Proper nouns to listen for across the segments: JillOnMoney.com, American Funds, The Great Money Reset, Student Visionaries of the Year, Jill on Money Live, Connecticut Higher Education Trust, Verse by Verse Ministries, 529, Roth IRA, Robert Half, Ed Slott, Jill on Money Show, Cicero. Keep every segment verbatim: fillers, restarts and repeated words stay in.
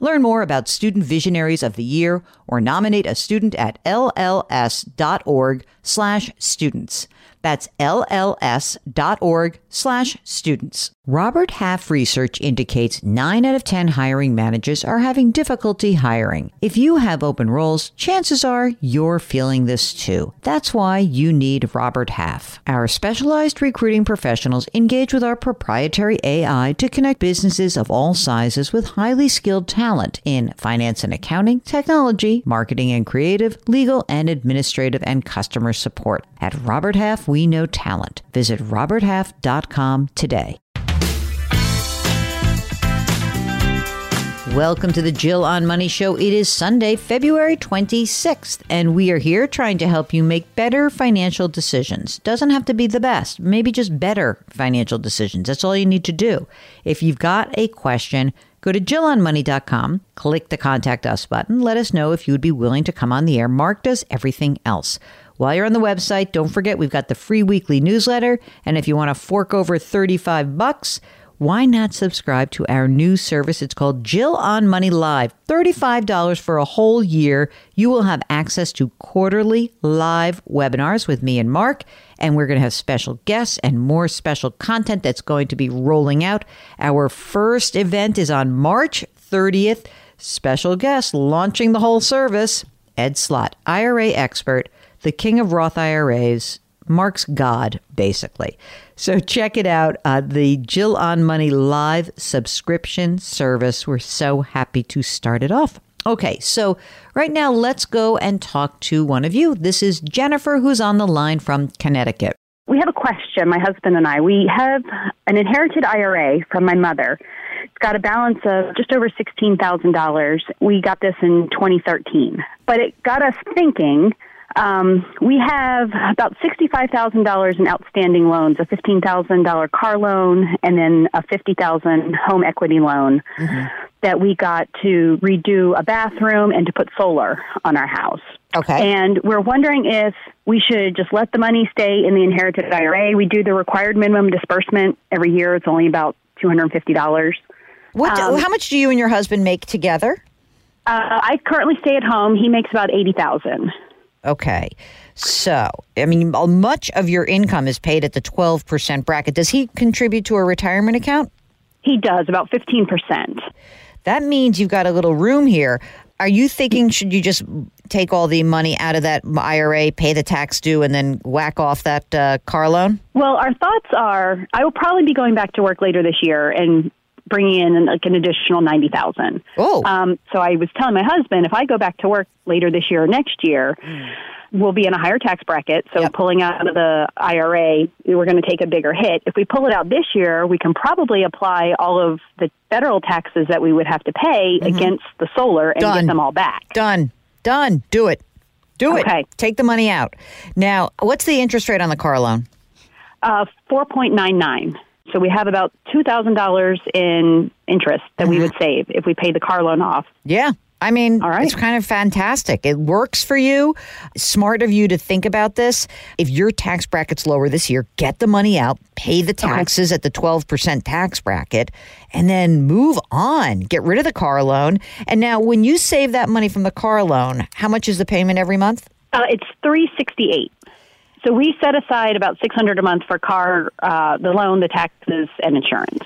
Learn more about Student Visionaries of the Year or nominate a student at lls.org slash students. That's lls.org slash students. Robert Half research indicates nine out of ten hiring managers are having difficulty hiring. If you have open roles, chances are you're feeling this too. That's why you need Robert Half. Our specialized recruiting professionals engage with our proprietary A I to connect businesses of all sizes with highly skilled talent in finance and accounting, technology, marketing and creative, legal and administrative, and customer support. At Robert Half, we know talent. Visit robert half dot com today. Welcome to the Jill on Money Show. It is Sunday, February twenty-sixth, and we are here trying to help you make better financial decisions. Doesn't have to be the best, maybe just better financial decisions. That's all you need to do. If you've got a question, go to Jill on Money dot com, click the Contact Us button. Let us know if you would be willing to come on the air. Mark does everything else. While you're on the website, don't forget we've got the free weekly newsletter. And if you want to fork over thirty-five bucks, why not subscribe to our new service? It's called Jill on Money Live. thirty-five dollars for a whole year. You will have access to quarterly live webinars with me and Mark. And we're going to have special guests and more special content that's going to be rolling out. Our first event is on March thirtieth. Special guest launching the whole service, Ed Slott, I R A expert, the king of Roth I R As, Mark's God, basically. So check it out, uh, the Jill on Money Live subscription service. We're so happy to start it off. Okay, so right now let's go and talk to one of you. This is Jennifer, who's on the line from Connecticut. We have a question, my husband and I. We have an inherited I R A from my mother. It's got a balance of just over sixteen thousand dollars. We got this in twenty thirteen, but it got us thinking. Um, we have about sixty-five thousand dollars in outstanding loans, a fifteen thousand dollars car loan, and then a fifty thousand dollars home equity loan mm-hmm. that we got to redo a bathroom and to put solar on our house. Okay. And we're wondering if we should just let the money stay in the inherited I R A. We do the required minimum disbursement every year. It's only about two hundred fifty dollars. What? Um, how much do you and your husband make together? Uh, I currently stay at home. He makes about eighty thousand dollars. Okay. So, I mean, much of your income is paid at the twelve percent bracket. Does he contribute to a retirement account? He does, about fifteen percent. That means you've got a little room here. Are you thinking, should you just take all the money out of that I R A, pay the tax due, and then whack off that uh, car loan? Well, our thoughts are, I will probably be going back to work later this year and bringing in like an additional ninety thousand dollars. Oh. Um, so I was telling my husband, if I go back to work later this year or next year, mm. we'll be in a higher tax bracket. So yep. pulling out of the I R A, we're going to take a bigger hit. If we pull it out this year, we can probably apply all of the federal taxes that we would have to pay mm-hmm. against the solar and Done. Get them all back. Done. Done. Do it. Do it. Okay. Take the money out. Now, what's the interest rate on the car loan? Uh, four point nine nine. So we have about two thousand dollars in interest that uh-huh. we would save if we paid the car loan off. Yeah. I mean, all right. It's kind of fantastic. It works for you. Smart of you to think about this. If your tax bracket's lower this year, get the money out, pay the taxes okay. at the twelve percent tax bracket, and then move on. Get rid of the car loan. And now when you save that money from the car loan, how much is the payment every month? Uh, it's three hundred sixty-eight dollars. So we set aside about six hundred dollars a month for car, uh, the loan, the taxes, and insurance.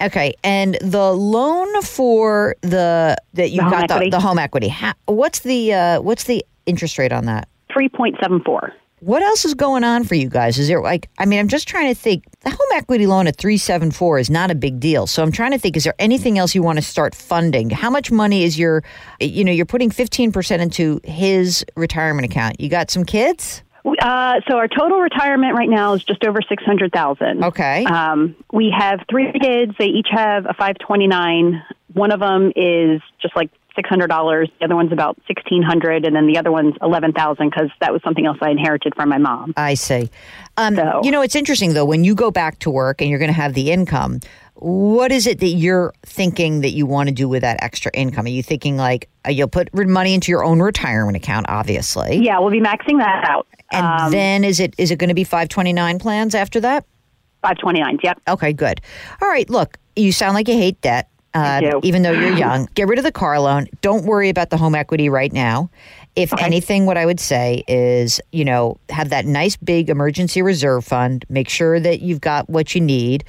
Okay, and the loan for the that you got the, the home equity. How, what's the uh, what's the interest rate on that? three point seven four. What else is going on for you guys? Is there like, I mean, I'm just trying to think. The home equity loan at three seventy-four is not a big deal. So I'm trying to think, is there anything else you want to start funding? How much money is your, you know, you're putting fifteen percent into his retirement account. You got some kids? Uh, so our total retirement right now is just over six hundred thousand dollars. Okay. Um, we have three kids. They each have a five twenty-nine. One of them is just like six hundred dollars. The other one's about sixteen hundred dollars. And then the other one's eleven thousand dollars because that was something else I inherited from my mom. I see. Um, so. You know, it's interesting, though, when you go back to work and you're going to have the income, what is it that you're thinking that you want to do with that extra income? Are you thinking like you'll put money into your own retirement account, obviously? Yeah, we'll be maxing that out. And um, then is it is it going to be five twenty-nine plans after that? five twenty-nines, yep. Okay, good. All right, look, you sound like you hate debt. Uh, do. Even though you're young, get rid of the car loan. Don't worry about the home equity right now. If okay. anything, what I would say is, you know, have that nice big emergency reserve fund. Make sure that you've got what you need.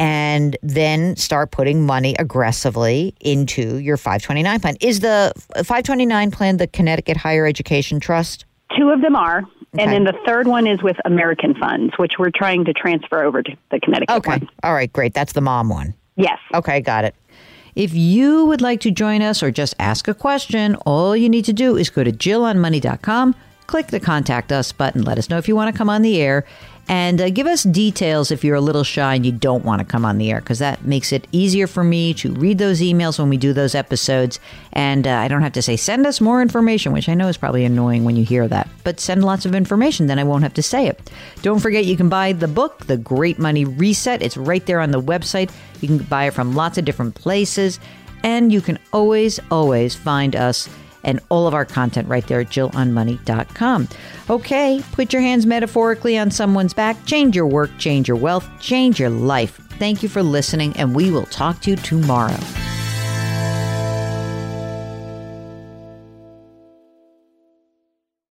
And then start putting money aggressively into your five twenty-nine plan. Is the five twenty-nine plan the Connecticut Higher Education Trust? Two of them are. Okay. And then the third one is with American Funds, which we're trying to transfer over to the Connecticut okay. one. Okay. All right, great. That's the mom one. Yes. Okay, got it. If you would like to join us or just ask a question, all you need to do is go to Jill on Money dot com, click the Contact Us button, let us know if you want to come on the air. And uh, give us details if you're a little shy and you don't want to come on the air, because that makes it easier for me to read those emails when we do those episodes. And uh, I don't have to say, send us more information, which I know is probably annoying when you hear that. But send lots of information, then I won't have to say it. Don't forget, you can buy the book, The Great Money Reset. It's right there on the website. You can buy it from lots of different places. And you can always, always find us and all of our content right there at Jill on Money dot com. Okay, put your hands metaphorically on someone's back. Change your work, change your wealth, change your life. Thank you for listening, and we will talk to you tomorrow.